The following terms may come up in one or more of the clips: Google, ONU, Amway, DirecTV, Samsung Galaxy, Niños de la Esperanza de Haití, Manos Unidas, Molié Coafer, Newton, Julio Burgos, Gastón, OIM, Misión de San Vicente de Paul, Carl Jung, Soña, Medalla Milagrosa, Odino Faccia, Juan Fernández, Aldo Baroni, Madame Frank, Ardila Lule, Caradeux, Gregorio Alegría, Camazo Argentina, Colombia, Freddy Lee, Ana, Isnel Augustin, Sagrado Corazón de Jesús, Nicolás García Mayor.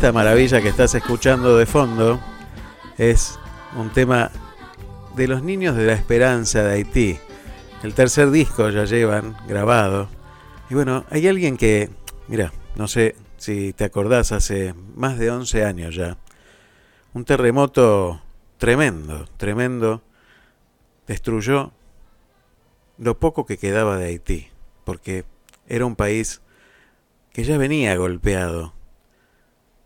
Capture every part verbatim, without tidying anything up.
esta maravilla que estás escuchando de fondo es un tema de los Niños de la Esperanza de Haití. El tercer disco ya llevan grabado. Y bueno, hay alguien que, mira, no sé si te acordás, hace más de once años ya, un terremoto tremendo, tremendo, destruyó lo poco que quedaba de Haití, porque era un país que ya venía golpeado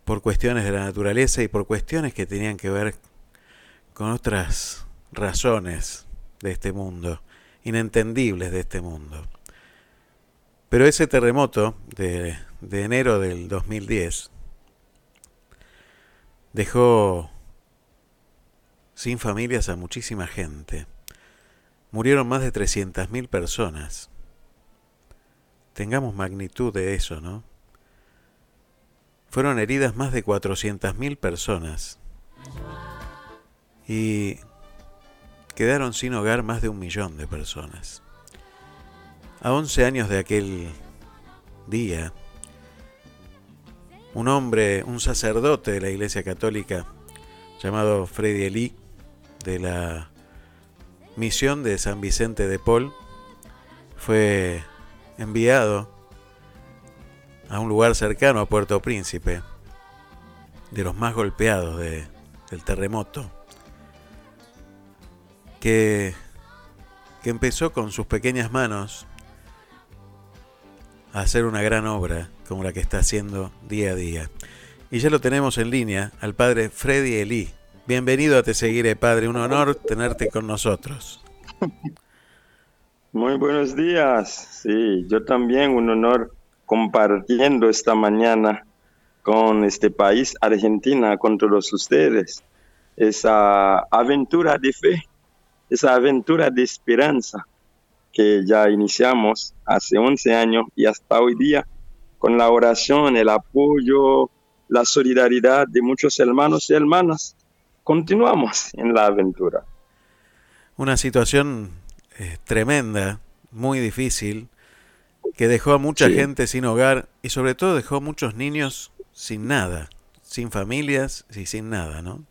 por cuestiones de la naturaleza y por cuestiones que tenían que ver con otras razones de este mundo, inentendibles de este mundo. Pero ese terremoto de, de enero del dos mil diez dejó sin familias a muchísima gente. Murieron más de trescientas mil personas. Tengamos magnitud de eso, ¿no? Fueron heridas más de cuatrocientas mil personas. Y quedaron sin hogar más de un millón de personas. A once años de aquel día, un hombre, un sacerdote de la Iglesia Católica, llamado Freddy Lee, de la Misión de San Vicente de Paul, fue enviado a un lugar cercano a Puerto Príncipe, de los más golpeados de, del terremoto, que, que empezó con sus pequeñas manos a hacer una gran obra como la que está haciendo día a día. Y ya lo tenemos en línea al padre Freddy Elí. Bienvenido a Te Seguiré, padre. Un honor tenerte con nosotros. Muy buenos días. Sí, yo también un honor compartiendo esta mañana con este país, Argentina, con todos ustedes. Esa aventura de fe, esa aventura de esperanza que ya iniciamos hace once años y hasta hoy día, con la oración, el apoyo, la solidaridad de muchos hermanos y hermanas, continuamos en la aventura. Una situación eh, tremenda, muy difícil, que dejó a mucha sí. gente sin hogar y sobre todo dejó a muchos niños sin nada, sin familias y sin nada, ¿no?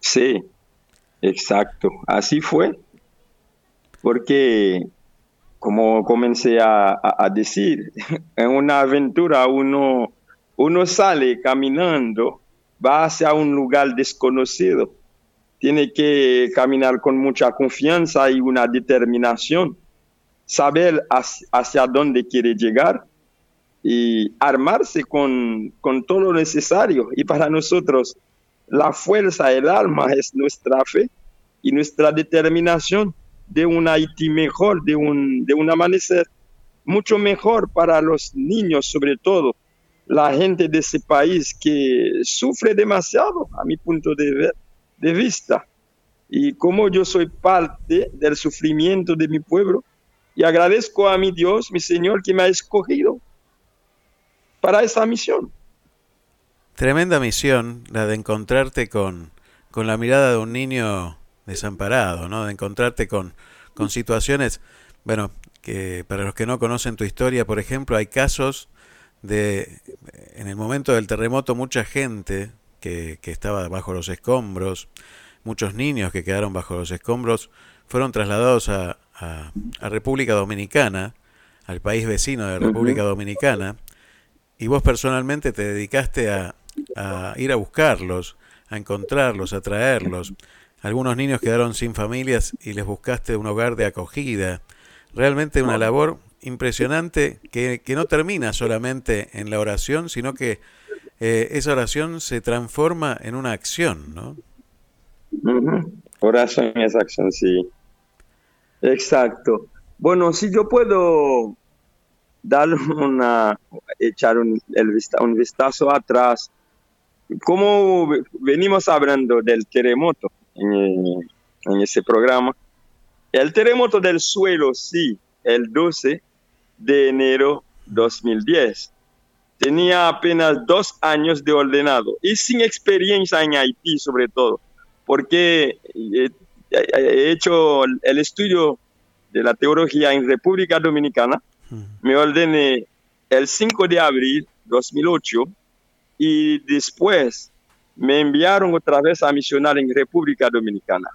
Sí. Exacto, así fue, porque como comencé a, a, a decir, en una aventura uno, uno sale caminando, va hacia un lugar desconocido, tiene que caminar con mucha confianza y una determinación, saber hacia, hacia dónde quiere llegar y armarse con, con todo lo necesario. Y para nosotros, la fuerza, el alma es nuestra fe y nuestra determinación de un Haití mejor, de un, de un amanecer mucho mejor para los niños, sobre todo la gente de ese país que sufre demasiado, a mi punto de, ver, de vista. Y como yo soy parte del sufrimiento de mi pueblo, y agradezco a mi Dios, mi Señor, que me ha escogido para esa misión. Tremenda misión, la de encontrarte con, con la mirada de un niño desamparado, ¿no? De encontrarte con, con situaciones, bueno, que para los que no conocen tu historia, por ejemplo, hay casos de, en el momento del terremoto, mucha gente que, que estaba bajo los escombros, muchos niños que quedaron bajo los escombros, fueron trasladados a, a, a República Dominicana, al país vecino de República uh-huh. Dominicana, y vos personalmente te dedicaste a a ir a buscarlos, a encontrarlos, a traerlos. Algunos niños quedaron sin familias y les buscaste un hogar de acogida. Realmente una labor impresionante que, que no termina solamente en la oración, sino que eh, esa oración se transforma en una acción, ¿no? Uh-huh. Oración es acción, sí. Exacto. Bueno, si yo puedo dar una, echar un, el vista, un vistazo atrás. Como venimos hablando del terremoto en, en ese programa, el terremoto del suelo, sí, el doce de enero de dos mil diez. Tenía apenas dos años de ordenado y sin experiencia en Haití, sobre todo, porque he, he hecho el estudio de la teología en República Dominicana. Me ordené el cinco de abril de dos mil ocho, y después me enviaron otra vez a misionar en República Dominicana.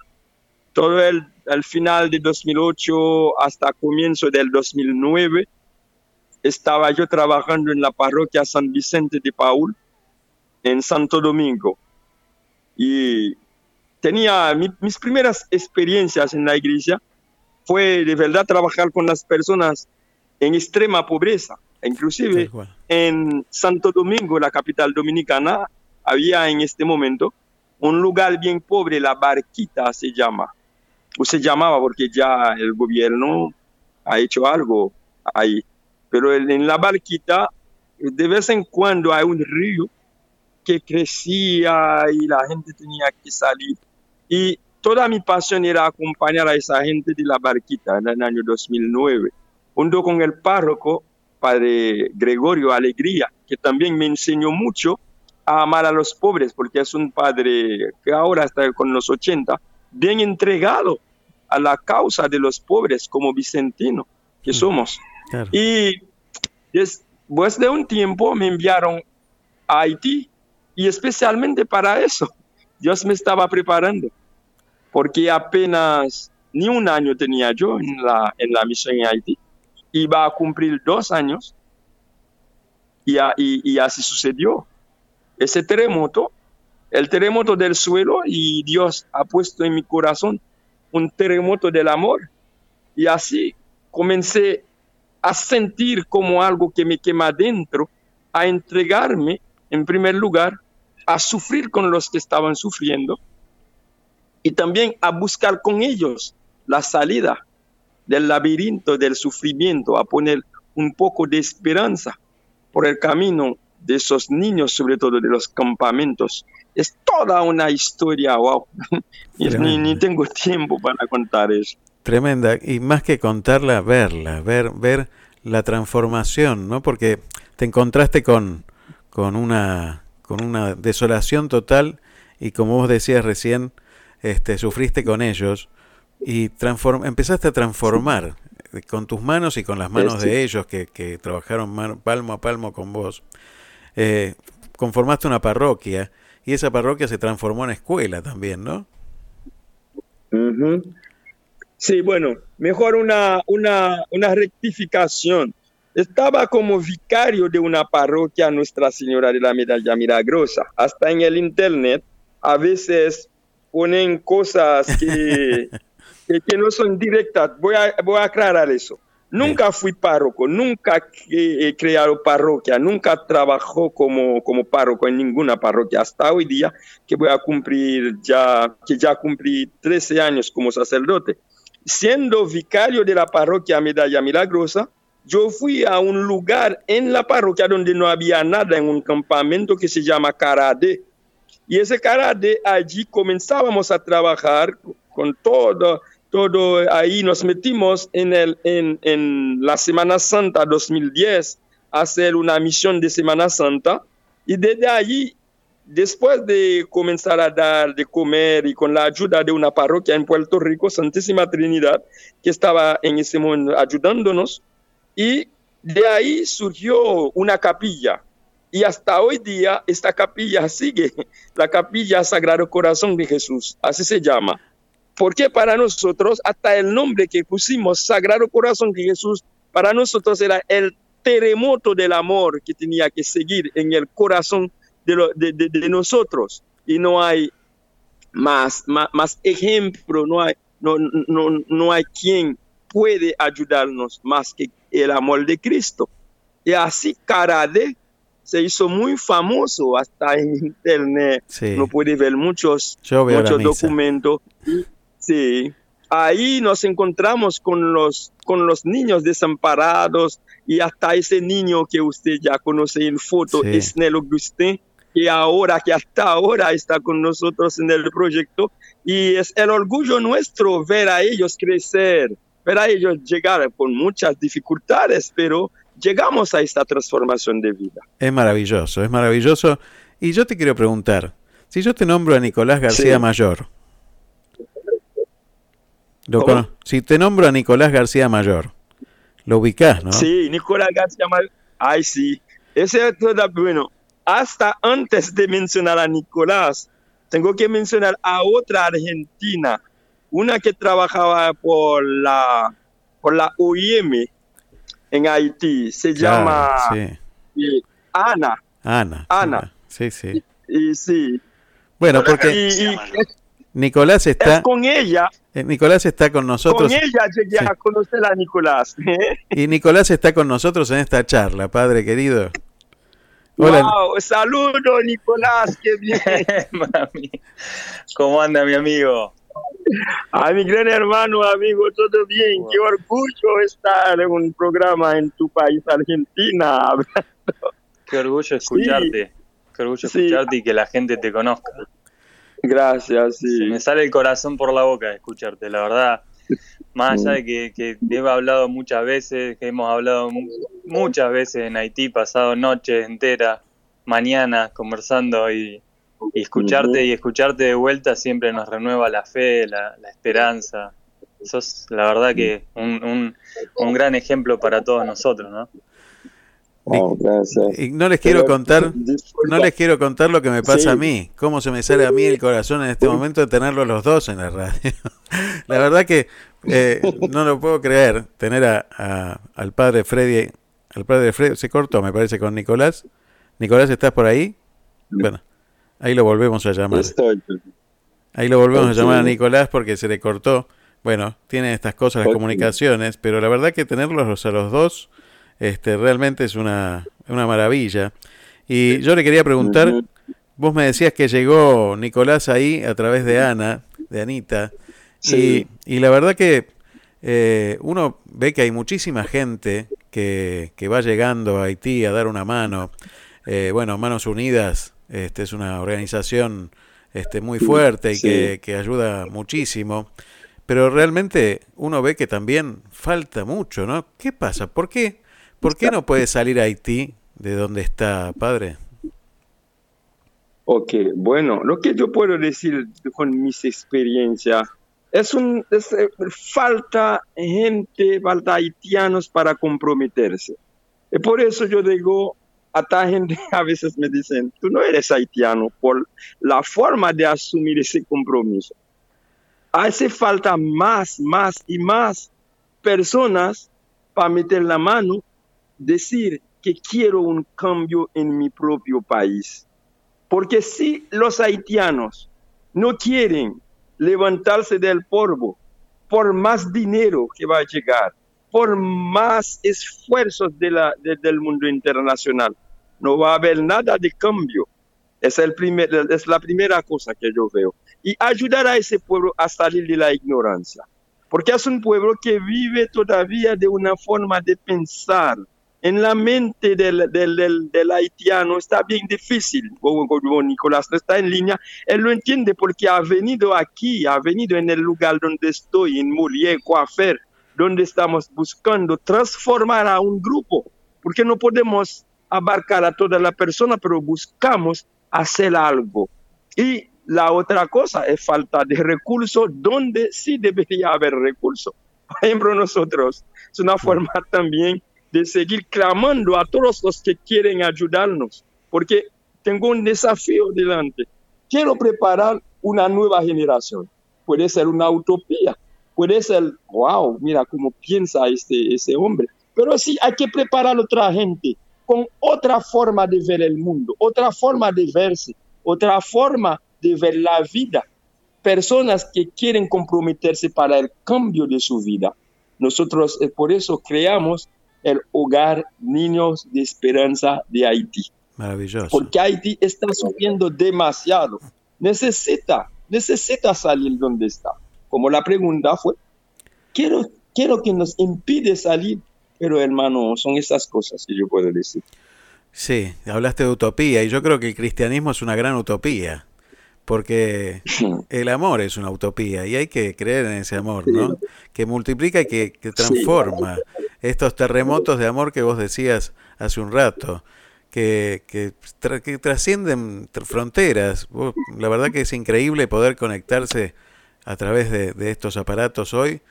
Todo el, el final de dos mil ocho hasta comienzo del dos mil nueve estaba yo trabajando en la parroquia San Vicente de Paul en Santo Domingo, y tenía mi, mis primeras experiencias en la iglesia. Fue de verdad trabajar con las personas en extrema pobreza. Inclusive en Santo Domingo, la capital dominicana, había en este momento un lugar bien pobre, la Barquita se llama, o se llamaba, porque ya el gobierno ha hecho algo ahí. Pero en la Barquita, de vez en cuando hay un río que crecía y la gente tenía que salir. Y toda mi pasión era acompañar a esa gente de la Barquita en el año dos mil nueve, junto con el párroco, Padre Gregorio Alegría, que también me enseñó mucho a amar a los pobres, porque es un padre que ahora está con los ochenta, bien entregado a la causa de los pobres, como vicentino que somos. Claro. Y después de un tiempo me enviaron a Haití, y especialmente para eso Dios me estaba preparando, porque apenas ni un año tenía yo en la, en la misión en Haití. Iba a cumplir dos años y, a, y, y así sucedió. Ese terremoto, el terremoto del suelo, y Dios ha puesto en mi corazón un terremoto del amor. Y así comencé a sentir como algo que me quema dentro, a entregarme en primer lugar, a sufrir con los que estaban sufriendo y también a buscar con ellos la salida del laberinto del sufrimiento, a poner un poco de esperanza por el camino de esos niños, sobre todo de los campamentos. Es toda una historia, wow. ni, ni tengo tiempo para contar eso. Tremenda, y más que contarla, verla, ver, ver la transformación, ¿no? Porque te encontraste con, con, una, con una desolación total, y como vos decías recién, este, sufriste con ellos, y transform- empezaste a transformar sí. con tus manos y con las manos sí. de ellos que, que trabajaron man- palmo a palmo con vos. Eh, conformaste una parroquia, y esa parroquia se transformó en escuela también, ¿no? Uh-huh. Sí, bueno, mejor una, una, una rectificación. Estaba como vicario de una parroquia Nuestra Señora de la Medalla Milagrosa. Hasta en el internet a veces ponen cosas que... que no son directas. Voy a, voy a aclarar eso. Nunca fui párroco, nunca he creado parroquia, nunca trabajó como, como párroco en ninguna parroquia. Hasta hoy día, que voy a cumplir ya, que ya cumplí trece años como sacerdote. Siendo vicario de la parroquia Medalla Milagrosa, yo fui a un lugar en la parroquia donde no había nada, en un campamento que se llama Caradeux. Y ese Caradeux, allí comenzábamos a trabajar con todo... Todo ahí nos metimos en, el, en, en la Semana Santa dos mil diez a hacer una misión de Semana Santa, y desde allí, después de comenzar a dar de comer y con la ayuda de una parroquia en Puerto Rico, Santísima Trinidad, que estaba en ese momento ayudándonos, y de ahí surgió una capilla. Y hasta hoy día esta capilla sigue, la capilla Sagrado Corazón de Jesús, así se llama. Porque para nosotros, hasta el nombre que pusimos, Sagrado Corazón de Jesús, para nosotros era el terremoto del amor que tenía que seguir en el corazón de, lo, de, de, de nosotros. Y no hay más, más, más ejemplo, no hay, no, no, no hay quien puede ayudarnos más que el amor de Cristo. Y así Caradeux se hizo muy famoso hasta en internet. Sí. No puede ver muchos, muchos documentos. Sí, ahí nos encontramos con los, con los niños desamparados, y hasta ese niño que usted ya conoce en foto, sí. Isnel Augustin, que ahora, que hasta ahora está con nosotros en el proyecto, y es el orgullo nuestro ver a ellos crecer, ver a ellos llegar con muchas dificultades, pero llegamos a esta transformación de vida. Es maravilloso, es maravilloso. Y yo te quiero preguntar, si yo te nombro a Nicolás García sí. Mayor... Con... Si te nombro a Nicolás García Mayor, lo ubicás, ¿no? Sí, Nicolás García Mayor. Ay, sí. Ese es todo. Bueno, hasta antes de mencionar a Nicolás, tengo que mencionar a otra argentina, una que trabajaba por la, por la O I M en Haití. Se claro, llama sí. eh, Ana. Ana. Ana. Sí, sí. Y, y, sí. Bueno, porque y, y, Nicolás está es con ella. Nicolás está con nosotros. Con ella llegué sí. a conocer a Nicolás. Y Nicolás está con nosotros en esta charla, padre querido. Hola. Wow, saludo Nicolás, qué bien, mami. ¿Cómo anda mi amigo? A mi gran hermano, amigo, todo bien. Wow. Qué orgullo estar en un programa en tu país, Argentina. Qué orgullo escucharte, sí. qué orgullo escucharte sí. y que la gente te conozca. Gracias, sí. Se me sale el corazón por la boca de escucharte, la verdad. Más allá de que, que hemos hablado muchas veces, que hemos hablado muchas veces en Haití, pasado noches enteras, mañanas, conversando y, y escucharte y escucharte de vuelta siempre nos renueva la fe, la, la esperanza. Sos, la verdad, que un, un, un gran ejemplo para todos nosotros, ¿no? Oh, gracias. Y no les quiero contar, no les quiero contar lo que me pasa sí. a mí, cómo se me sale a mí el corazón en este momento de tenerlo a los dos en la radio. La verdad que eh, no lo puedo creer, tener a, a al padre Freddy, al padre Freddy se cortó, me parece, con Nicolás. Nicolás, ¿estás por ahí? Bueno, ahí lo volvemos a llamar. Ahí lo volvemos a llamar a Nicolás porque se le cortó. Bueno, tienen estas cosas las comunicaciones, pero la verdad que tenerlos a los dos Este, realmente es una, una maravilla. Y yo le quería preguntar, vos me decías que llegó Nicolás ahí a través de Ana, de Anita, sí. y, y la verdad que eh, uno ve que hay muchísima gente que, que va llegando a Haití a dar una mano. Eh, bueno, Manos Unidas este, es una organización este, muy fuerte y sí. que, que ayuda muchísimo, pero realmente uno ve que también falta mucho, ¿no? ¿Qué pasa? ¿Por qué? ¿Por qué no puede salir a Haití de donde está, padre? Ok, bueno, lo que yo puedo decir con mis experiencias es un es, falta gente, falta haitianos para comprometerse. Y por eso yo digo, hasta gente a veces me dicen, tú no eres haitiano, por la forma de asumir ese compromiso. Hace falta más, más y más personas para meter la mano, decir que quiero un cambio en mi propio país. Porque si los haitianos no quieren levantarse del polvo, por más dinero que va a llegar, por más esfuerzos de la, de, del mundo internacional, no va a haber nada de cambio. Es, el primer, es la primera cosa que yo veo. Y ayudar a ese pueblo a salir de la ignorancia. Porque es un pueblo que vive todavía de una forma de pensar. En la mente del, del, del, del haitiano está bien difícil. Nicolás no está en línea. Él lo entiende porque ha venido aquí, ha venido en el lugar donde estoy, en Molié Coafer, donde estamos buscando transformar a un grupo. Porque no podemos abarcar a toda la persona, pero buscamos hacer algo. Y la otra cosa es falta de recursos, donde sí debería haber recursos. Por ejemplo, nosotros. Es una forma también de seguir clamando a todos los que quieren ayudarnos, porque tengo un desafío delante. Quiero preparar una nueva generación. Puede ser una utopía, puede ser, wow, mira cómo piensa este, ese hombre. Pero sí hay que preparar a otra gente con otra forma de ver el mundo, otra forma de verse, otra forma de ver la vida. Personas que quieren comprometerse para el cambio de su vida. Nosotros eh, por eso creamos el hogar Niños de Esperanza de Haití. Maravilloso. Porque Haití está sufriendo demasiado. Necesita, necesita salir donde está. Como la pregunta fue, quiero, quiero que nos impide salir, pero hermano, son esas cosas que yo puedo decir. Sí, hablaste de utopía y yo creo que el cristianismo es una gran utopía. Porque el amor es una utopía y hay que creer en ese amor, ¿no? Que multiplica y que, que transforma estos terremotos de amor que vos decías hace un rato, que, que, tra- que trascienden fronteras. Uf, la verdad que es increíble poder conectarse a través de, de estos aparatos hoy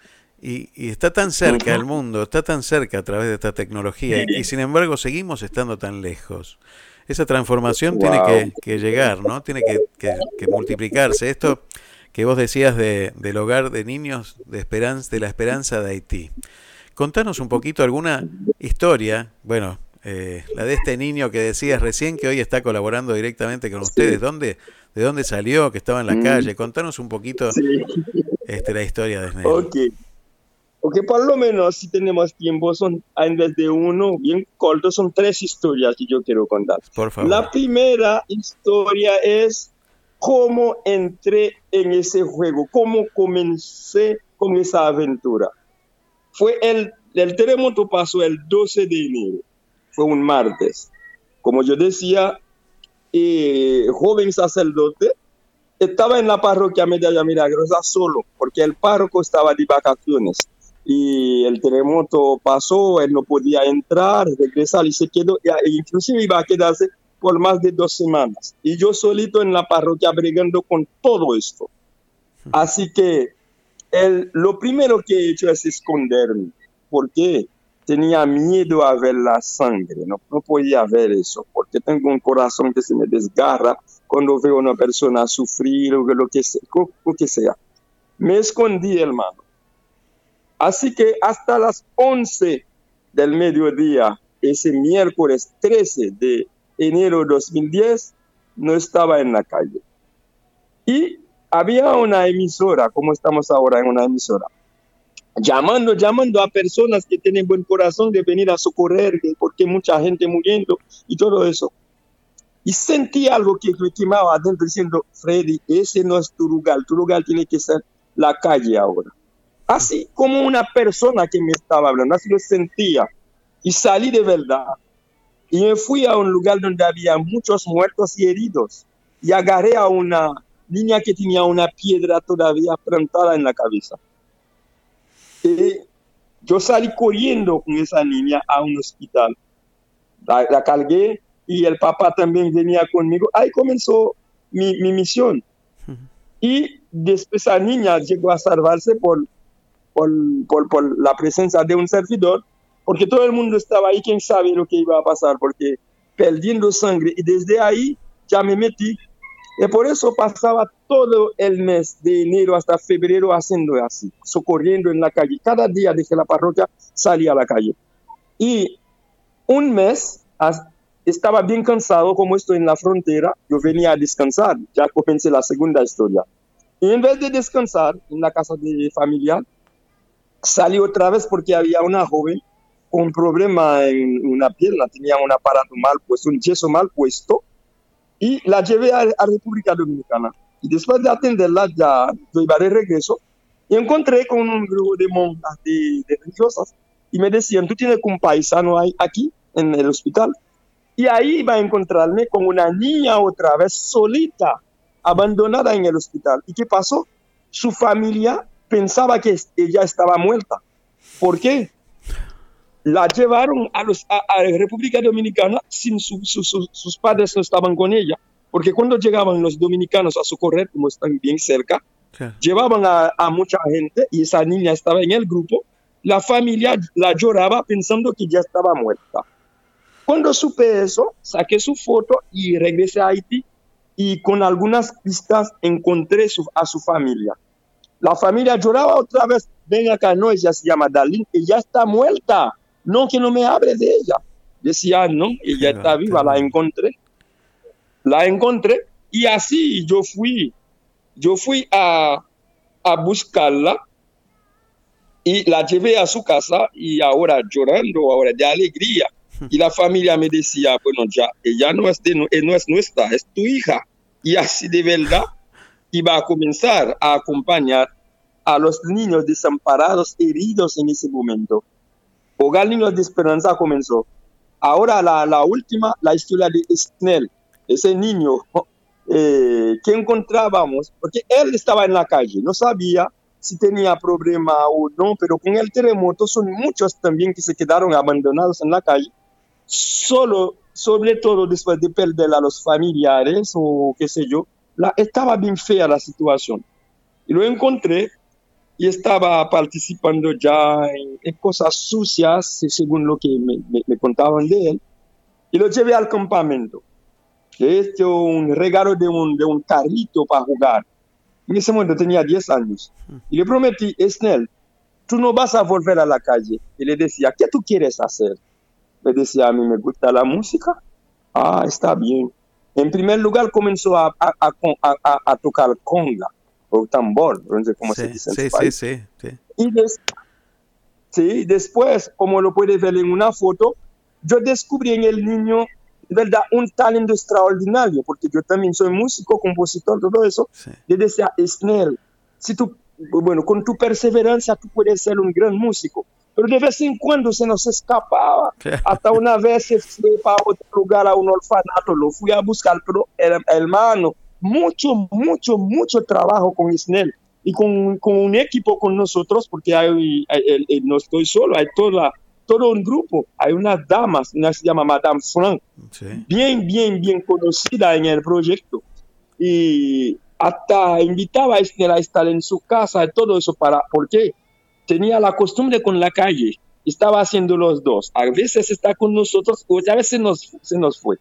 Y, y está tan cerca el mundo, está tan cerca a través de esta tecnología, y sin embargo seguimos estando tan lejos. Esa transformación wow. tiene que, que llegar, ¿no? Tiene que, que, que multiplicarse. Esto que vos decías de, del hogar de niños de esperanza, de la esperanza de Haití. Contanos un poquito alguna historia, bueno, eh, la de este niño que decías recién que hoy está colaborando directamente con ustedes. ¿Dónde, de dónde salió, que estaba en la mm. calle? Contanos un poquito sí. este, la historia de Isnel. Okay. Porque por lo menos, si tenemos tiempo, son, en vez de uno, bien corto, son tres historias que yo quiero contar. Por favor. La primera historia es cómo entré en ese juego, cómo comencé con esa aventura. Fue el, el terremoto pasó el doce de enero, fue un martes. Como yo decía, eh, joven sacerdote, estaba en la parroquia Medalla Milagrosa solo, porque el párroco estaba de vacaciones. Y el terremoto pasó, él no podía entrar, regresar y se quedó, e inclusive iba a quedarse por más de dos semanas. Y yo solito en la parroquia bregando con todo esto. Así que el, lo primero que he hecho es esconderme, porque tenía miedo a ver la sangre, no, no podía ver eso, porque tengo un corazón que se me desgarra cuando veo a una persona sufrir o lo que sea. Lo que sea. Me escondí, hermano. Así que hasta las once del mediodía, ese miércoles trece de enero de dos mil diez, no estaba en la calle. Y había una emisora, como estamos ahora en una emisora, llamando, llamando a personas que tienen buen corazón de venir a socorrer, porque mucha gente muriendo y todo eso. Y sentí algo que me quemaba adentro diciendo, Freddy, ese no es tu lugar, tu lugar tiene que ser la calle ahora. Así como una persona que me estaba hablando, así lo sentía. Y salí de verdad. Y me fui a un lugar donde había muchos muertos y heridos. Y agarré a una niña que tenía una piedra todavía plantada en la cabeza. Y yo salí corriendo con esa niña a un hospital. La, la cargué y el papá también venía conmigo. Ahí comenzó mi, mi misión. Y después esa niña llegó a salvarse por... Por, por, por la presencia de un servidor, porque todo el mundo estaba ahí, quién sabe lo que iba a pasar, porque perdiendo sangre, y desde ahí ya me metí, y por eso pasaba todo el mes de enero hasta febrero haciendo así, socorriendo en la calle, cada día desde la parroquia salía a la calle, y un mes estaba bien cansado, como estoy en la frontera, yo venía a descansar, ya comencé la segunda historia, y en vez de descansar en la casa de familia, salí otra vez porque había una joven con un problema en una pierna, tenía un aparato mal puesto, un yeso mal puesto, y la llevé a, a República Dominicana. Y después de atenderla, ya yo iba de regreso, y encontré con un grupo de monjas, de, de religiosas, y me decían, tú tienes un paisano aquí, en el hospital. Y ahí iba a encontrarme con una niña otra vez, solita, abandonada en el hospital. ¿Y qué pasó? Su familia pensaba que ella estaba muerta. ¿Por qué? La llevaron a, los, a, a República Dominicana sin su, su, su, sus padres, no estaban con ella. Porque cuando llegaban los dominicanos a socorrer, como están bien cerca, sí. llevaban a, a mucha gente y esa niña estaba en el grupo. La familia la lloraba pensando que ya estaba muerta. Cuando supe eso, saqué su foto y regresé a Haití y con algunas pistas encontré su, a su familia. La familia lloraba otra vez, ven acá, no, ella se llama Darlene, ella está muerta, no, que no me hable de ella. Decía, no, ella está viva, la encontré, la encontré, y así yo fui, yo fui a, a buscarla, y la llevé a su casa, y ahora llorando, ahora de alegría, y la familia me decía, bueno, ya, ella no es, de, no es nuestra, es tu hija, y así de verdad, iba a comenzar a acompañar a los niños desamparados, heridos en ese momento. Hogar Niños de Esperanza comenzó. Ahora la, la última, la historia de Isnel, ese niño eh, que encontrábamos, porque él estaba en la calle, no sabía si tenía problema o no, pero con el terremoto son muchos también que se quedaron abandonados en la calle, solo, sobre todo después de perder a los familiares o qué sé yo. La, estaba bien fea la situación. Y lo encontré y estaba participando ya en, en cosas sucias, según lo que me, me, me contaban de él, y lo llevé al campamento. Le hice un regalo de un, de un carrito para jugar. En ese momento tenía diez años. Y le prometí, Isnel, tú no vas a volver a la calle. Y le decía, ¿qué tú quieres hacer? Le decía, a mí me gusta la música. Ah, está bien. En primer lugar comenzó a, a, a, a, a tocar conga, o tambor, no sé cómo sí, se dice en sí, sí, sí, sí. Y des- sí, después, como lo puedes ver en una foto, yo descubrí en el niño, de verdad, un talento extraordinario, porque yo también soy músico, compositor, todo eso. Sí. Le decía, Isnel, si tú, bueno, con tu perseverancia tú puedes ser un gran músico. Pero de vez en cuando se nos escapaba. Hasta una vez se fue para otro lugar, a un orfanato, lo fui a buscar, pero el, hermano, mucho, mucho, mucho trabajo con Isnel y con, con un equipo con nosotros, porque hay, hay, hay, hay, no estoy solo, hay toda, todo un grupo, hay unas damas, una se llama Madame Frank, sí. bien, bien, bien conocida en el proyecto, y hasta invitaba a Isnel a estar en su casa y todo eso, para, porque tenía la costumbre con la calle, estaba haciendo los dos, a veces está con nosotros, a veces nos, se nos fue.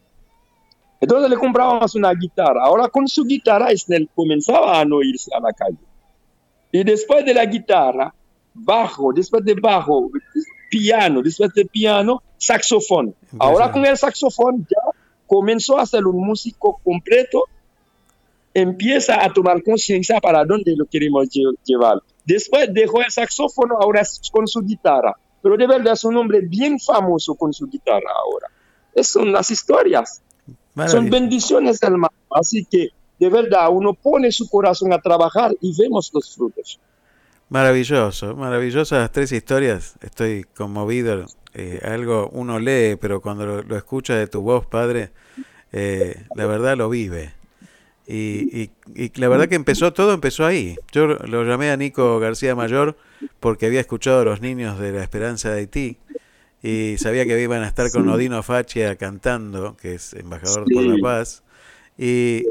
Entonces le comprábamos una guitarra. Ahora con su guitarra Isnel comenzaba a no irse a la calle. Y después de la guitarra, bajo, después de bajo, piano, después de piano, saxofón. Ahora con el saxofón ya comenzó a ser un músico completo. Empieza a tomar conciencia para dónde lo queremos llevar. Después dejó el saxofón, ahora con su guitarra. Pero de verdad es un hombre bien famoso con su guitarra ahora. Esas son las historias. Maravilla. Son bendiciones del mar. Así que, de verdad, uno pone su corazón a trabajar y vemos los frutos. Maravilloso, maravillosas las tres historias. Estoy conmovido. Eh, algo uno lee, pero cuando lo, lo escucha de tu voz, padre, eh, la verdad lo vive. Y, y, y la verdad que empezó todo, empezó ahí. Yo lo llamé a Nico García Mayor porque había escuchado a los Niños de la Esperanza de Haití. Y sabía que iban a estar con sí. Odino Faccia cantando, que es embajador sí. por la paz, y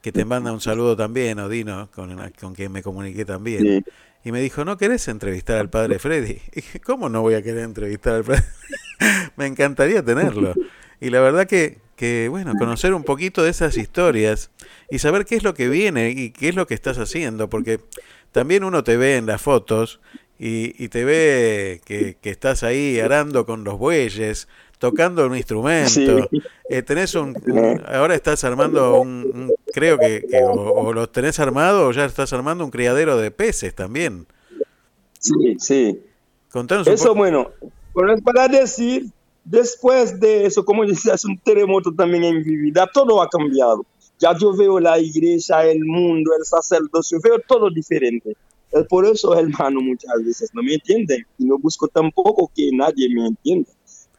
que te manda un saludo también, Odino, con, con quien me comuniqué también. Sí. Y me dijo, ¿no querés entrevistar al padre Freddy? Y dije, ¿cómo no voy a querer entrevistar al padre? Me encantaría tenerlo. Y la verdad que, que, bueno, conocer un poquito de esas historias y saber qué es lo que viene y qué es lo que estás haciendo, porque también uno te ve en las fotos Y, y te ve que, que estás ahí arando con los bueyes, tocando un instrumento. Sí. Eh, tenés un, un, ahora estás armando un, un creo que, que o, o lo tenés armado o ya estás armando un criadero de peces también. Sí, sí. Contanos un eso, po- bueno, bueno, para decir, después de eso, como decías, un terremoto también en mi vida, todo ha cambiado. Ya yo veo la iglesia, el mundo, el sacerdocio, veo todo diferente. Por eso, hermano, muchas veces no me entienden y no busco tampoco que nadie me entienda,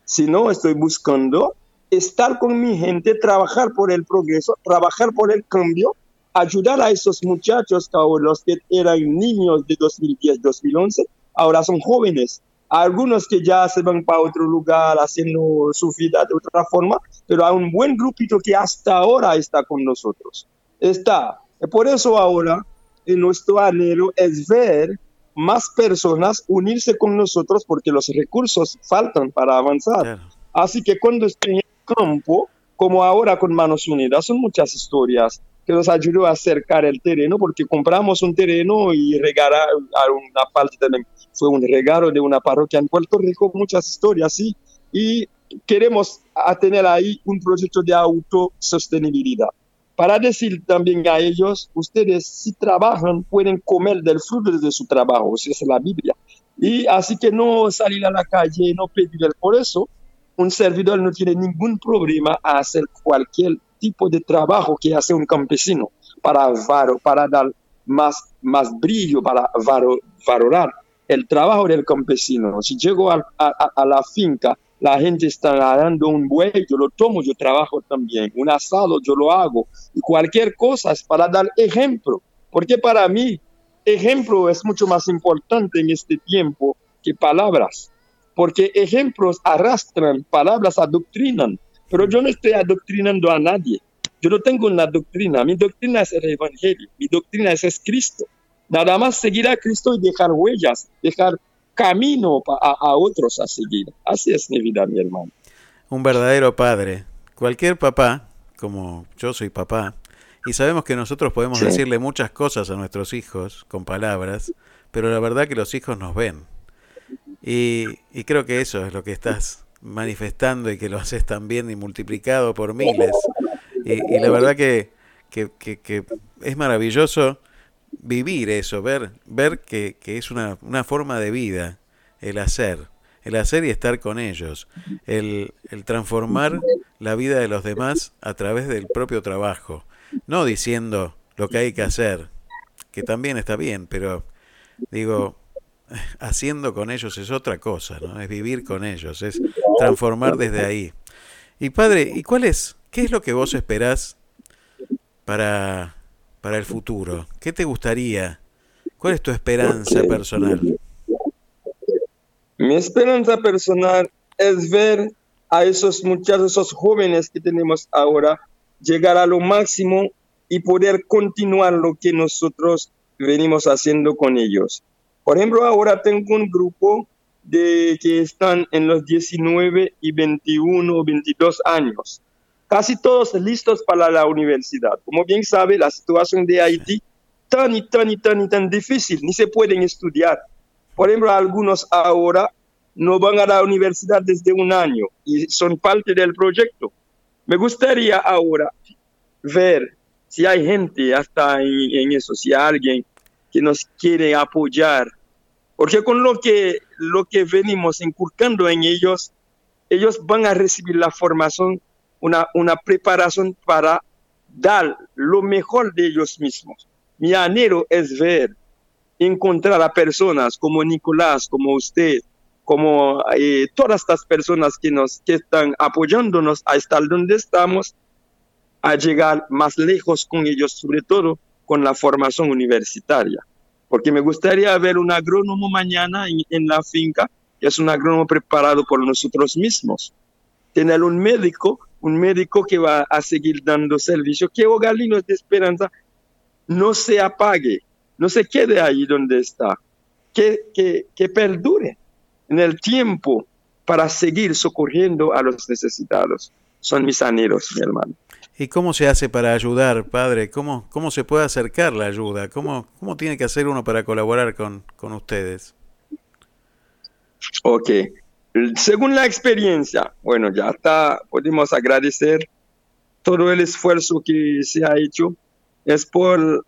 sino estoy buscando estar con mi gente, trabajar por el progreso, trabajar por el cambio, ayudar a esos muchachos que ahora los que eran niños de dos mil diez, dos mil once, ahora son jóvenes, algunos que ya se van para otro lugar haciendo su vida de otra forma, pero hay un buen grupito que hasta ahora está con nosotros. Está, por eso ahora nuestro anhelo es ver más personas unirse con nosotros porque los recursos faltan para avanzar. Claro. Así que cuando estoy en el campo, como ahora con Manos Unidas, son muchas historias que nos ayudó a acercar el terreno porque compramos un terreno y regalar a una parte también. Fue un regalo de una parroquia en Puerto Rico, muchas historias, sí. Y queremos tener ahí un proyecto de autosostenibilidad. Para decir también a ellos, ustedes si trabajan pueden comer del fruto de su trabajo, esa es la Biblia. Y así que no salir a la calle, no pedir. Por eso, un servidor no tiene ningún problema a hacer cualquier tipo de trabajo que hace un campesino para, varo, para dar más, más brillo, para varo, valorar el trabajo del campesino. Si llego a, a, a la finca, la gente está dando un buey, yo lo tomo, yo trabajo también. Un asado, yo lo hago. Y cualquier cosa es para dar ejemplo. Porque para mí, ejemplo es mucho más importante en este tiempo que palabras. Porque ejemplos arrastran, palabras adoctrinan. Pero yo no estoy adoctrinando a nadie. Yo no tengo una doctrina. Mi doctrina es el Evangelio. Mi doctrina es, es Cristo. Nada más seguir a Cristo y dejar huellas, dejar camino a, a otros a seguir. Así es mi vida, mi hermano. Un verdadero padre. Cualquier papá, como yo soy papá, y sabemos que nosotros podemos sí. decirle muchas cosas a nuestros hijos con palabras, pero la verdad que los hijos nos ven. Y, y creo que eso es lo que estás manifestando y que lo haces tan bien y multiplicado por miles. Y, y la verdad que, que, que, que es maravilloso vivir eso, ver, ver que, que es una, una forma de vida, el hacer, el hacer y estar con ellos, el, el transformar la vida de los demás a través del propio trabajo, no diciendo lo que hay que hacer, que también está bien, pero digo, haciendo con ellos es otra cosa, ¿no? Es vivir con ellos, es transformar desde ahí. Y padre, ¿y cuál es, qué es lo que vos esperás para para el futuro? ¿Qué te gustaría? ¿Cuál es tu esperanza personal? Mi esperanza personal es ver a esos muchachos, esos jóvenes que tenemos ahora, llegar a lo máximo y poder continuar lo que nosotros venimos haciendo con ellos. Por ejemplo, ahora tengo un grupo de que están en los diecinueve y veintiuno, veintidós años. Casi todos listos para la universidad. Como bien sabe, la situación de Haití tan y tan y tan y tan difícil, ni se pueden estudiar. Por ejemplo, algunos ahora no van a la universidad desde un año y son parte del proyecto. Me gustaría ahora ver si hay gente hasta en, en eso, si hay alguien que nos quiere apoyar. Porque con lo que, lo que venimos inculcando en ellos, ellos van a recibir la formación, Una, una preparación para dar lo mejor de ellos mismos. Mi anhelo es ver, encontrar a personas como Nicolás, como usted, como eh, todas estas personas que, nos, que están apoyándonos a estar donde estamos, a llegar más lejos con ellos, sobre todo con la formación universitaria. Porque me gustaría ver un agrónomo mañana en, en la finca, que es un agrónomo preparado por nosotros mismos. Tener un médico un médico que va a seguir dando servicio, que Hogar Niños de Esperanza no se apague, no se quede ahí donde está, que, que, que perdure en el tiempo para seguir socorriendo a los necesitados. Son mis anhelos, mi hermano. ¿Y cómo se hace para ayudar, padre? ¿Cómo, cómo se puede acercar la ayuda? ¿Cómo, cómo tiene que hacer uno para colaborar con, con ustedes? Ok. Según la experiencia, bueno, ya está, podemos agradecer todo el esfuerzo que se ha hecho. Es por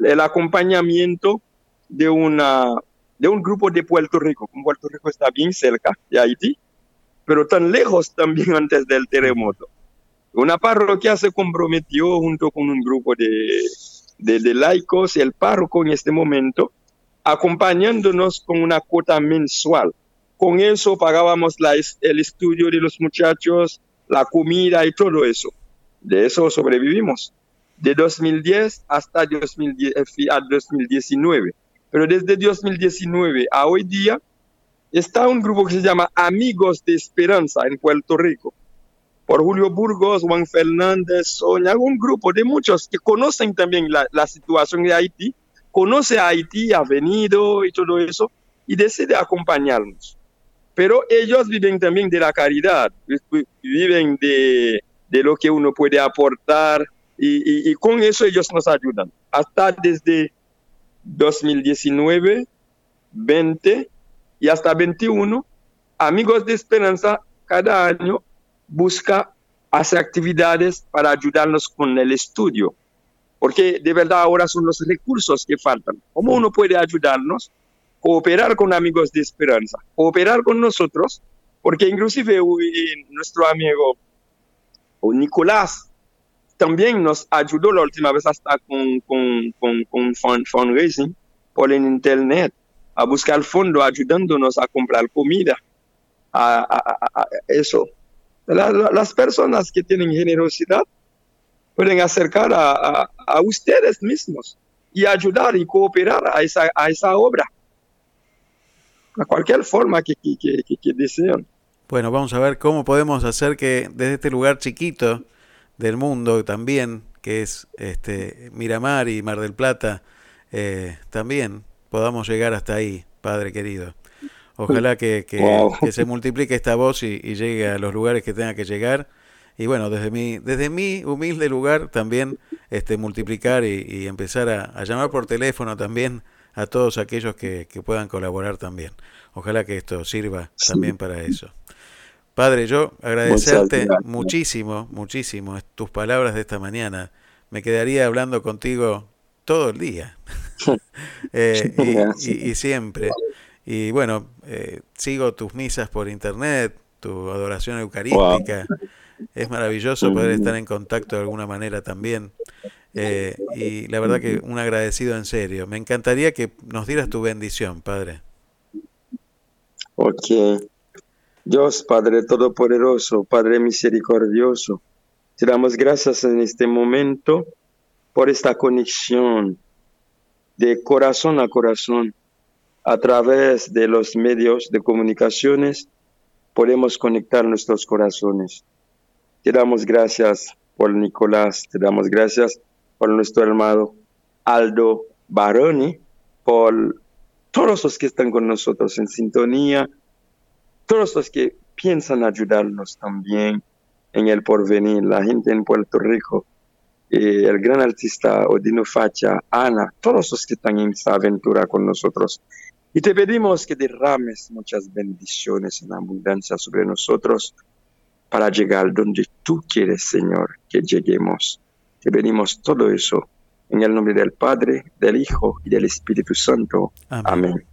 el acompañamiento de, una, de un grupo de Puerto Rico. Puerto Rico está bien cerca de Haití, pero tan lejos también antes del terremoto. Una parroquia se comprometió junto con un grupo de, de, de laicos y el párroco en este momento, acompañándonos con una cuota mensual. Con eso pagábamos la, el estudio de los muchachos, la comida y todo eso. De eso sobrevivimos. De dos mil diez hasta dos mil diez, a dos mil diecinueve. Pero desde dos mil diecinueve a hoy día está un grupo que se llama Amigos de Esperanza en Puerto Rico. Por Julio Burgos, Juan Fernández, Soña, un grupo de muchos que conocen también la, la situación de Haití. Conoce a Haití, ha venido y todo eso y decide acompañarnos. Pero ellos viven también de la caridad, viven de, de lo que uno puede aportar y, y, y con eso ellos nos ayudan. Hasta desde dos mil diecinueve, veinte y hasta veintiuno, Amigos de Esperanza cada año busca hacer actividades para ayudarnos con el estudio. Porque de verdad ahora son los recursos que faltan. ¿Cómo uno puede ayudarnos? Cooperar con Amigos de Esperanza, cooperar con nosotros, porque inclusive nuestro amigo Nicolás también nos ayudó la última vez hasta con, con, con, con fund, fundraising por el internet, a buscar fondos, ayudándonos a comprar comida, a, a, a eso. La, la, las personas que tienen generosidad pueden acercar a, a, a ustedes mismos y ayudar y cooperar a esa, a esa obra. A cualquier forma que, que, que, que desean. Bueno, vamos a ver cómo podemos hacer que desde este lugar chiquito del mundo también, que es este Miramar y Mar del Plata, eh, también podamos llegar hasta ahí, Padre querido. Ojalá que, que, wow. que se multiplique esta voz y, y llegue a los lugares que tenga que llegar. Y bueno, desde mi, desde mi humilde lugar también este, multiplicar y, y empezar a, a llamar por teléfono también a todos aquellos que, que puedan colaborar también. Ojalá que esto sirva sí. también para eso. Padre, yo agradecerte muchísimo, muchísimo tus palabras de esta mañana. Me quedaría hablando contigo todo el día eh, y, y, y siempre. Y bueno, eh, sigo tus misas por internet, tu adoración eucarística. Wow. Es maravilloso poder estar en contacto de alguna manera también. Eh, y la verdad que un agradecido en serio. Me encantaría que nos dieras tu bendición, Padre. Ok. Dios, Padre Todopoderoso, Padre Misericordioso, te damos gracias en este momento por esta conexión de corazón a corazón. A través de los medios de comunicaciones podemos conectar nuestros corazones. Te damos gracias por Nicolás, te damos gracias por nuestro hermano Aldo Baroni, por todos los que están con nosotros en sintonía, todos los que piensan ayudarnos también en el porvenir, la gente en Puerto Rico, eh, el gran artista Odino Faccia, Ana, todos los que están en esta aventura con nosotros. Y te pedimos que derrames muchas bendiciones en abundancia sobre nosotros, para llegar donde tú quieres, Señor, que lleguemos. Te pedimos todo eso en el nombre del Padre, del Hijo y del Espíritu Santo. Amén. Amén.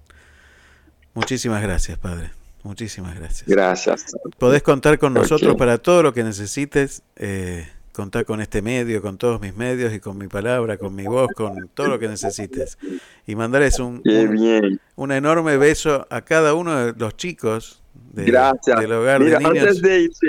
Muchísimas gracias, Padre. Muchísimas gracias. Gracias. Podés contar con nosotros okay. para todo lo que necesites. Eh, contar con este medio, con todos mis medios y con mi palabra, con mi voz, con todo lo que necesites. Y mandarles un, un, un enorme beso a cada uno de los chicos de, gracias. del hogar Mira, de niños. Antes de irse,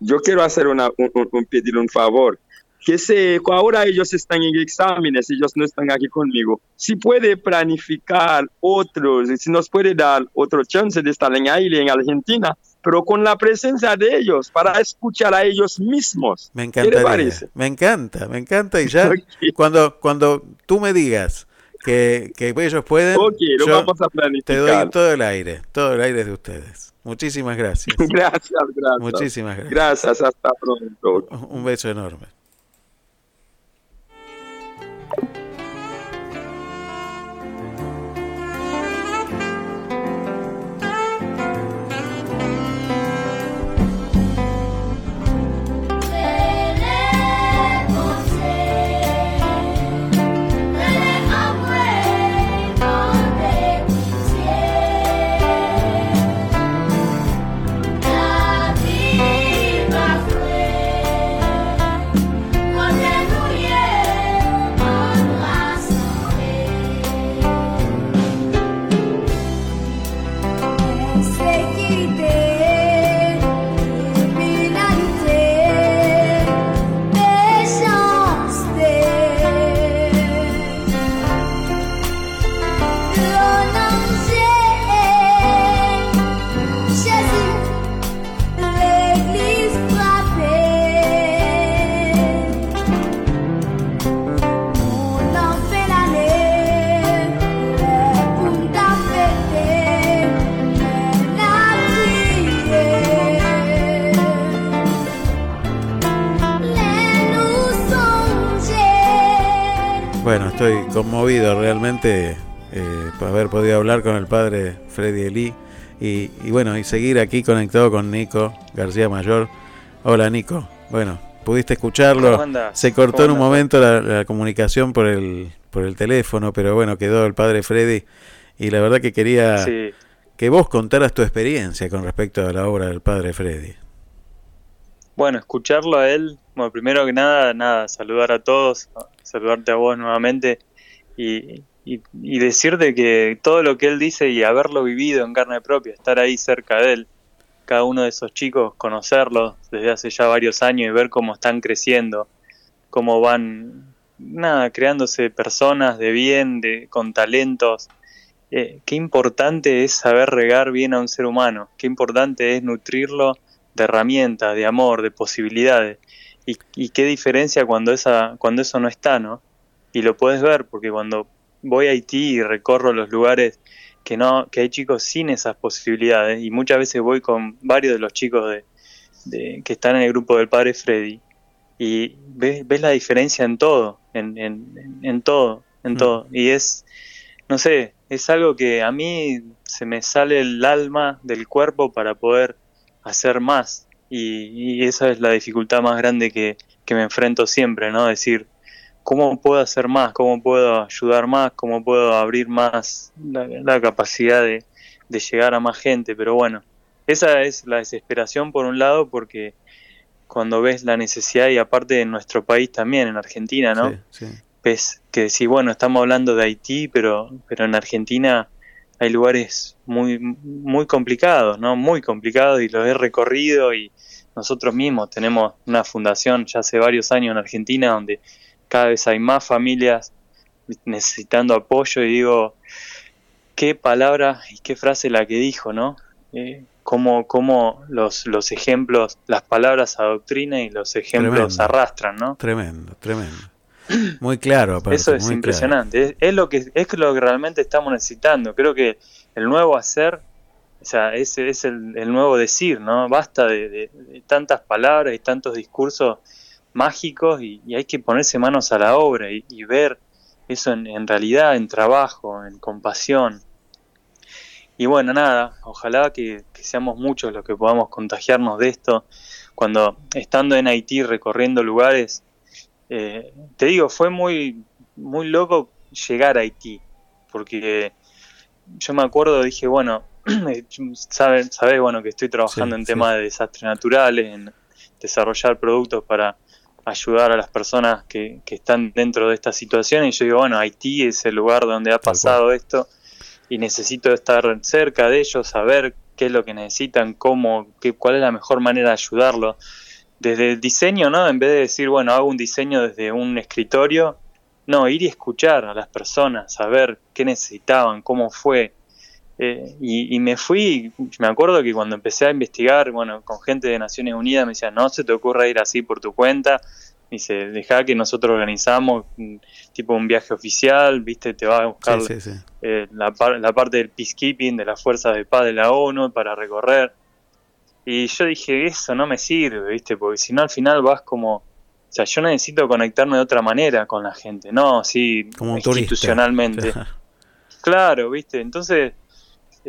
yo quiero hacer una, un, un pedir un favor, que se, ahora ellos están en exámenes, ellos no están aquí conmigo, si puede planificar otros, si nos puede dar otro chance de estar en aire en Argentina, pero con la presencia de ellos, para escuchar a ellos mismos. Me encantaría, me encanta, me encanta, y ya okay. cuando, cuando tú me digas que, que ellos pueden, okay, lo yo vamos a planificar. Te doy todo el aire, todo el aire de ustedes. Muchísimas gracias. Gracias, gracias. Muchísimas gracias. Gracias, hasta pronto. Un beso enorme. Bueno, estoy conmovido realmente eh, por haber podido hablar con el padre Freddy Lee y, y bueno, y seguir aquí conectado con Nico García Mayor. Hola, Nico. Bueno, pudiste escucharlo. Se cortó en un momento la, la comunicación por el por el teléfono, pero bueno, quedó el padre Freddy y la verdad que quería sí. que vos contaras tu experiencia con respecto a la obra del padre Freddy. Bueno, escucharlo a él, bueno, primero que nada, nada, saludar a todos, saludarte a vos nuevamente y, y, y decirte que todo lo que él dice y haberlo vivido en carne propia, estar ahí cerca de él, cada uno de esos chicos, conocerlos desde hace ya varios años y ver cómo están creciendo, cómo van, nada, creándose personas de bien, de con talentos. Eh, qué importante es saber regar bien a un ser humano, qué importante es nutrirlo de herramientas, de amor, de posibilidades. Y, y qué diferencia cuando esa cuando eso no está, ¿no? Y lo puedes ver, porque cuando voy a Haití y recorro los lugares que no, que hay chicos sin esas posibilidades, y muchas veces voy con varios de los chicos de, de que están en el grupo del padre Freddy, y ves, ves la diferencia en todo, en, en, en todo, en mm. todo, y es, no sé, es algo que a mí se me sale el alma del cuerpo para poder hacer más, y, y esa es la dificultad más grande que, que me enfrento siempre, ¿no? Decir, ¿cómo puedo hacer más? ¿Cómo puedo ayudar más? ¿Cómo puedo abrir más la, la capacidad de, de llegar a más gente? Pero bueno, esa es la desesperación por un lado, porque cuando ves la necesidad, y aparte en nuestro país también, en Argentina, ¿no? Sí, sí. Ves que decís, bueno, estamos hablando de Haití, pero, pero en Argentina hay lugares muy, muy complicados, ¿no? Muy complicados, y los he recorrido, y nosotros mismos tenemos una fundación ya hace varios años en Argentina donde cada vez hay más familias necesitando apoyo, y digo, qué palabra y qué frase la que dijo, ¿no? Eh, cómo cómo los, los ejemplos, las palabras adoctrinan y los ejemplos tremendo, arrastran, ¿no? Tremendo, tremendo. Muy claro. Aparte, eso es muy impresionante. Claro. Es, es lo que es lo que realmente estamos necesitando. Creo que el nuevo hacer, o sea, ese es el, el nuevo decir, ¿no? Basta de, de, de tantas palabras y tantos discursos mágicos, y, y hay que ponerse manos a la obra y, y ver eso en, en realidad, en trabajo, en compasión. Y bueno, nada, ojalá que, que seamos muchos los que podamos contagiarnos de esto. Cuando estando en Haití recorriendo lugares, eh, te digo, fue muy, muy loco llegar a Haití, porque yo me acuerdo, dije, bueno, sabes, sabes, bueno, que estoy trabajando sí, en sí. temas de desastres naturales, en desarrollar productos para ayudar a las personas que, que están dentro de esta situación, y yo digo, bueno, Haití es el lugar donde ha pasado esto y necesito estar cerca de ellos, saber qué es lo que necesitan, cómo, qué, cuál es la mejor manera de ayudarlos. Desde el diseño, ¿no? En vez de decir, bueno, hago un diseño desde un escritorio, no, ir y escuchar a las personas, saber qué necesitaban, cómo fue. Eh, y, y me fui, me acuerdo que cuando empecé a investigar, bueno, con gente de Naciones Unidas me decían, no se te ocurra ir así por tu cuenta, dice, dejá que nosotros organizamos tipo un viaje oficial, viste, te va a buscar sí, sí, sí. Eh, la, par- la parte del peacekeeping, de las fuerzas de paz de la ONU para recorrer, y yo dije, eso no me sirve, viste, porque si no al final vas como, o sea, yo necesito conectarme de otra manera con la gente, no, sí, como un institucionalmente, turista. Claro, viste, entonces...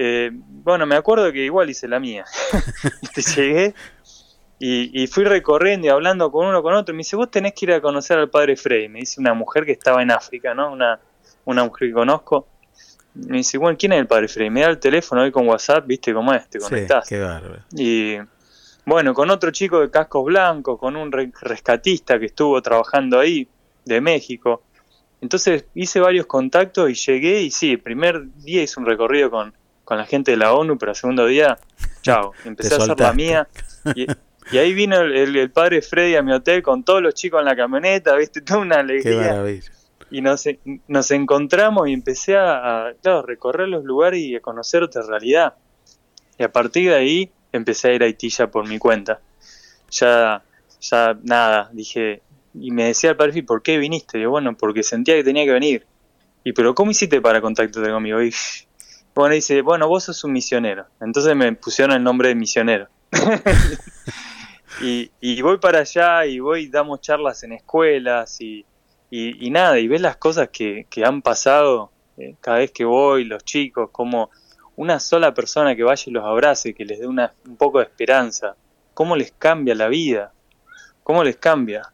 Eh, bueno, me acuerdo que igual hice la mía. Llegué y, y fui recorriendo y hablando con uno con otro. Me dice, vos tenés que ir a conocer al padre Frey. Me dice una mujer que estaba en África, ¿no? Una, una mujer que conozco. Me dice, bueno, ¿quién es el padre Frey? Me da el teléfono ahí con WhatsApp, ¿viste cómo es? Te conectás. Sí, qué bárbaro. Y bueno, con otro chico de cascos blancos, con un re- rescatista que estuvo trabajando ahí, de México. Entonces hice varios contactos y llegué. Y sí, el primer día hice un recorrido con. con la gente de la ONU, pero el segundo día, chao, empecé a hacer la mía, y, y ahí vino el, el, el padre Freddy a mi hotel con todos los chicos en la camioneta, viste, toda una alegría. Qué maravilla. Y nos, nos encontramos y empecé a, a claro, recorrer los lugares y a conocer otra realidad, y a partir de ahí empecé a ir a Haití ya por mi cuenta, ya, ya nada, dije, y me decía el padre Freddy, ¿por qué viniste? Y yo, bueno, porque sentía que tenía que venir. Y, pero ¿cómo hiciste para contactarte conmigo? Y bueno, dice, bueno, vos sos un misionero. Entonces me pusieron el nombre de misionero. y, y voy para allá y voy, damos charlas en escuelas y, y, y nada, y ves las cosas que, que han pasado eh, cada vez que voy, los chicos, como una sola persona que vaya y los abrace, que les dé una, un poco de esperanza. ¿Cómo les cambia la vida? ¿Cómo les cambia?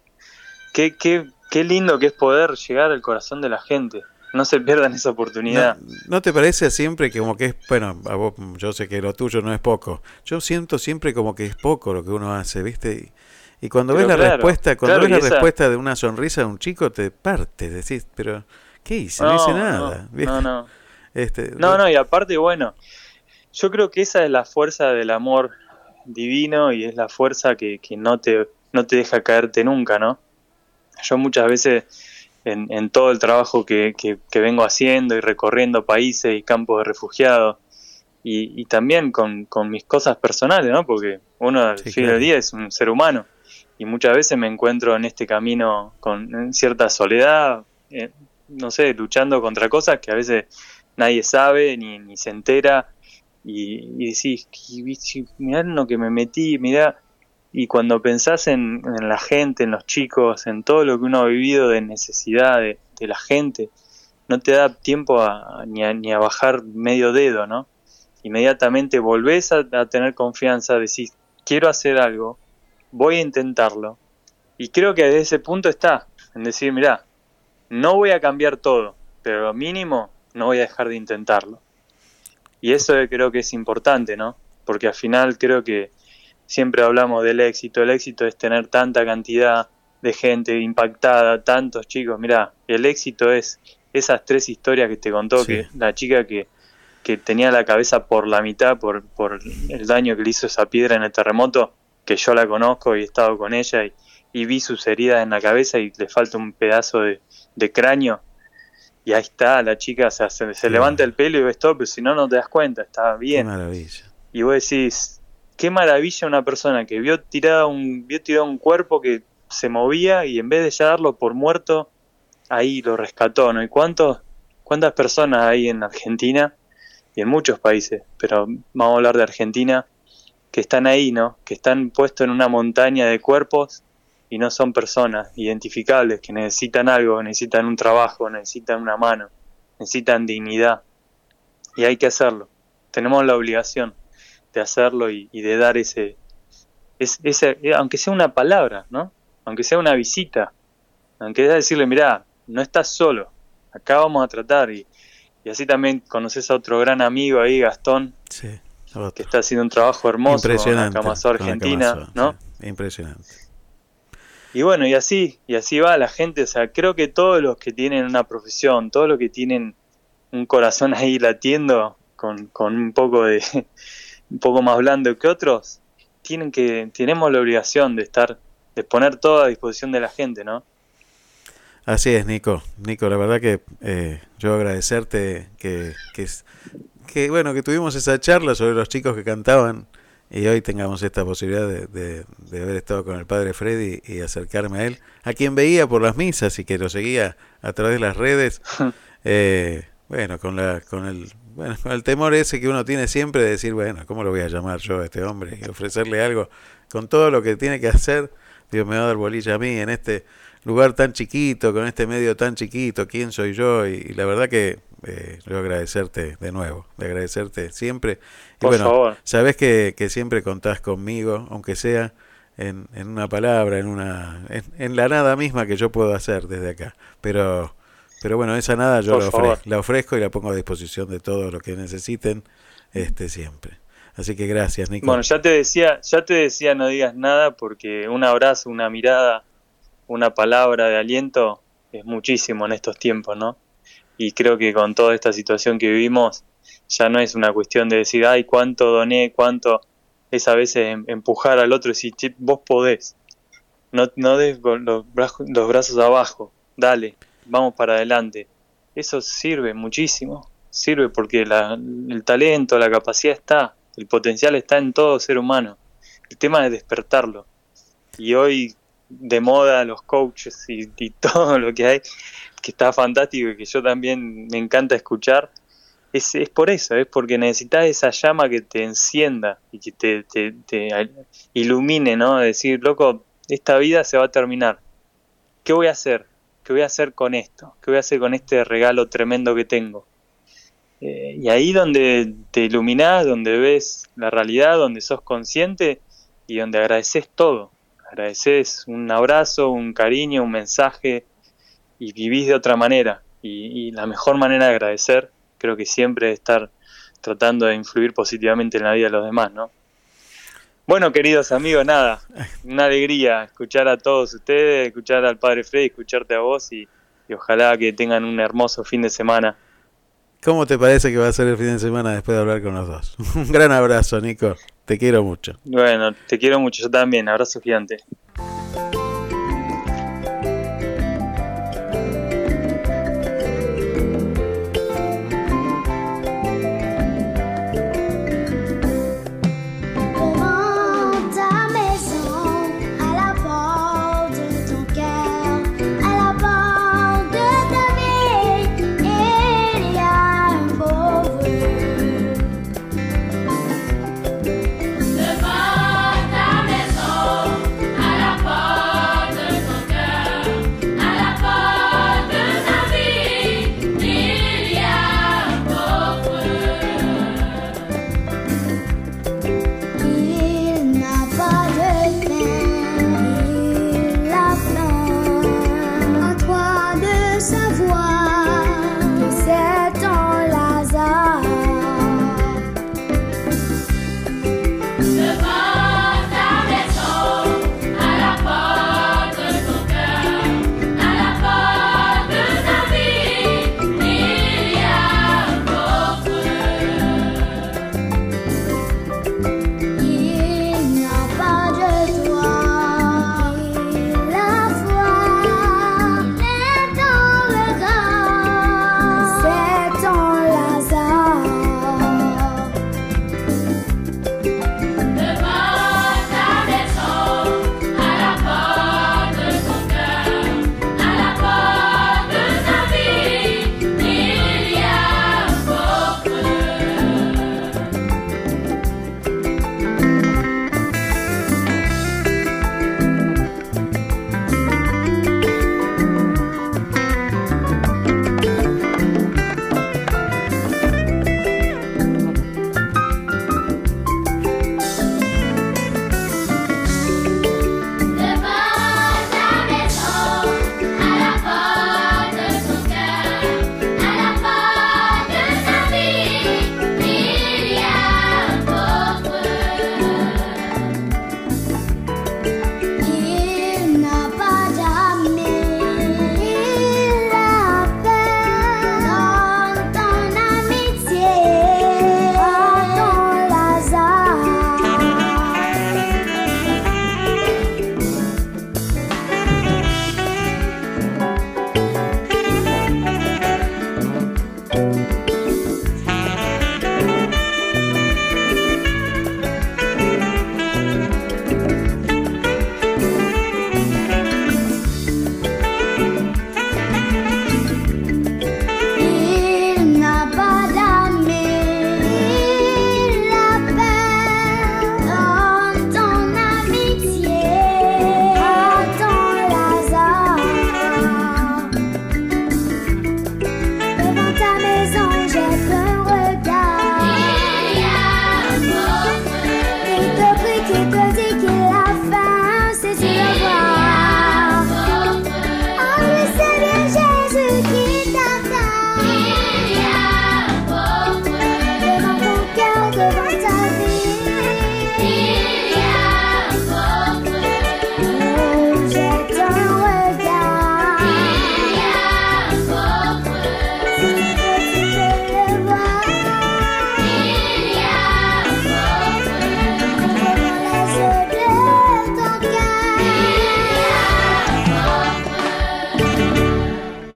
Qué, qué, qué lindo que es poder llegar al corazón de la gente. No se pierdan esa oportunidad. No, ¿no te parece siempre que como que es, bueno, a vos, yo sé que lo tuyo no es poco. Yo siento siempre como que es poco lo que uno hace, ¿viste? Y, y cuando pero ves claro, la respuesta, cuando claro ves la esa... respuesta de una sonrisa de un chico, te partes, decís, pero ¿qué hice? No, no hice nada. No, no, no. Este, no, no, y aparte, bueno, yo creo que esa es la fuerza del amor divino y es la fuerza que, que no te no te deja caerte nunca, ¿no? Yo muchas veces... En, en todo el trabajo que, que, que vengo haciendo y recorriendo países y campos de refugiados y, y también con, con mis cosas personales, ¿no? Porque uno al sí, fin claro. del día es un ser humano y muchas veces me encuentro en este camino con cierta soledad, eh, no sé, luchando contra cosas que a veces nadie sabe ni, ni se entera, y, y decís, mirá en lo que me metí, mirá. Y cuando pensás en, en la gente, en los chicos, en todo lo que uno ha vivido de necesidad de, de la gente, no te da tiempo a, ni, a, ni a bajar medio dedo, ¿no? Inmediatamente volvés a, a tener confianza, decís, quiero hacer algo, voy a intentarlo. Y creo que desde ese punto está, en decir, mirá, no voy a cambiar todo, pero lo mínimo no voy a dejar de intentarlo. Y eso creo que es importante, ¿no? Porque al final creo que siempre hablamos del éxito, el éxito es tener tanta cantidad de gente impactada, tantos chicos. Mirá, el éxito es esas tres historias que te contó, sí, que la chica que... que tenía la cabeza por la mitad por, por el daño que le hizo esa piedra en el terremoto, que yo la conozco y he estado con ella y, y vi sus heridas en la cabeza y le falta un pedazo de, de cráneo, y ahí está la chica, o sea, se, se levanta el pelo y ves todo, pero si no, no te das cuenta, está bien. Qué maravilla. Y vos decís, qué maravilla una persona que vio tirado un, vio tirado un cuerpo que se movía y en vez de ya darlo por muerto, ahí lo rescató, ¿no? ¿Y cuántos, cuántas personas hay en Argentina? Y en muchos países, pero vamos a hablar de Argentina, que están ahí, ¿no? Que están puestos en una montaña de cuerpos y no son personas identificables, que necesitan algo, necesitan un trabajo, necesitan una mano, necesitan dignidad. Y hay que hacerlo. Tenemos la obligación de hacerlo y, y de dar ese, ese, ese, aunque sea una palabra, ¿no? Aunque sea una visita, aunque sea decirle, mirá, no estás solo, acá vamos a tratar. y Y así también conoces a otro gran amigo ahí, Gastón, sí, que está haciendo un trabajo hermoso con la Camazo Argentina, Camazo, ¿no? Sí, impresionante. Y bueno, y así, y así va la gente. O sea, creo que todos los que tienen una profesión, todos los que tienen un corazón ahí latiendo, con, con un poco de un poco más blando que otros, tienen que, tenemos la obligación de estar, de poner todo a disposición de la gente, ¿no? Así es, Nico. Nico, la verdad que eh, yo agradecerte que, que, que bueno que tuvimos esa charla sobre los chicos que cantaban y hoy tengamos esta posibilidad de, de, de haber estado con el padre Freddy y acercarme a él, a quien veía por las misas y que lo seguía a través de las redes, eh, bueno, con la con el bueno con el temor ese que uno tiene siempre de decir, bueno, ¿cómo lo voy a llamar yo a este hombre y ofrecerle algo con todo lo que tiene que hacer? Dios me va a dar bolilla a mí en este lugar tan chiquito, con este medio tan chiquito, ¿quién soy yo? Y, y la verdad que eh, yo agradecerte de nuevo, de agradecerte siempre. Y por bueno, favor. Sabés que, que siempre contás conmigo, aunque sea en, en una palabra, en una en, en la nada misma que yo puedo hacer desde acá. Pero pero bueno, esa nada yo la, ofre, la ofrezco y la pongo a disposición de todo lo que necesiten, este siempre. Así que gracias, Nico. Bueno, ya te decía, ya te decía no digas nada, porque un abrazo, una mirada, una palabra de aliento es muchísimo en estos tiempos, ¿no? Y creo que con toda esta situación que vivimos ya no es una cuestión de decir, ay, cuánto doné, cuánto... Es a veces empujar al otro y decir, che, vos podés. No, no des los brazos, los brazos abajo, dale, vamos para adelante. Eso sirve muchísimo, sirve porque la, el talento, la capacidad está, el potencial está en todo ser humano. El tema es despertarlo. Y hoy... de moda los coaches y, y todo lo que hay, que está fantástico y que yo también me encanta escuchar, es, es por eso, es porque necesitas esa llama que te encienda y que te, te, te ilumine, ¿no? Decir, loco, esta vida se va a terminar, ¿qué voy a hacer? ¿Qué voy a hacer con esto? ¿Qué voy a hacer con este regalo tremendo que tengo? Eh, y ahí donde te iluminás, donde ves la realidad, donde sos consciente y donde agradeces todo. Agradeces un abrazo, un cariño, un mensaje y vivís de otra manera. Y, y la mejor manera de agradecer creo que siempre es estar tratando de influir positivamente en la vida de los demás, ¿no? Bueno, queridos amigos, nada, una alegría escuchar a todos ustedes, escuchar al padre Freddy, escucharte a vos y, y ojalá que tengan un hermoso fin de semana. ¿Cómo te parece que va a ser el fin de semana después de hablar con los dos? Un gran abrazo, Nico. Te quiero mucho. Bueno, te quiero mucho, yo también. Abrazo gigante.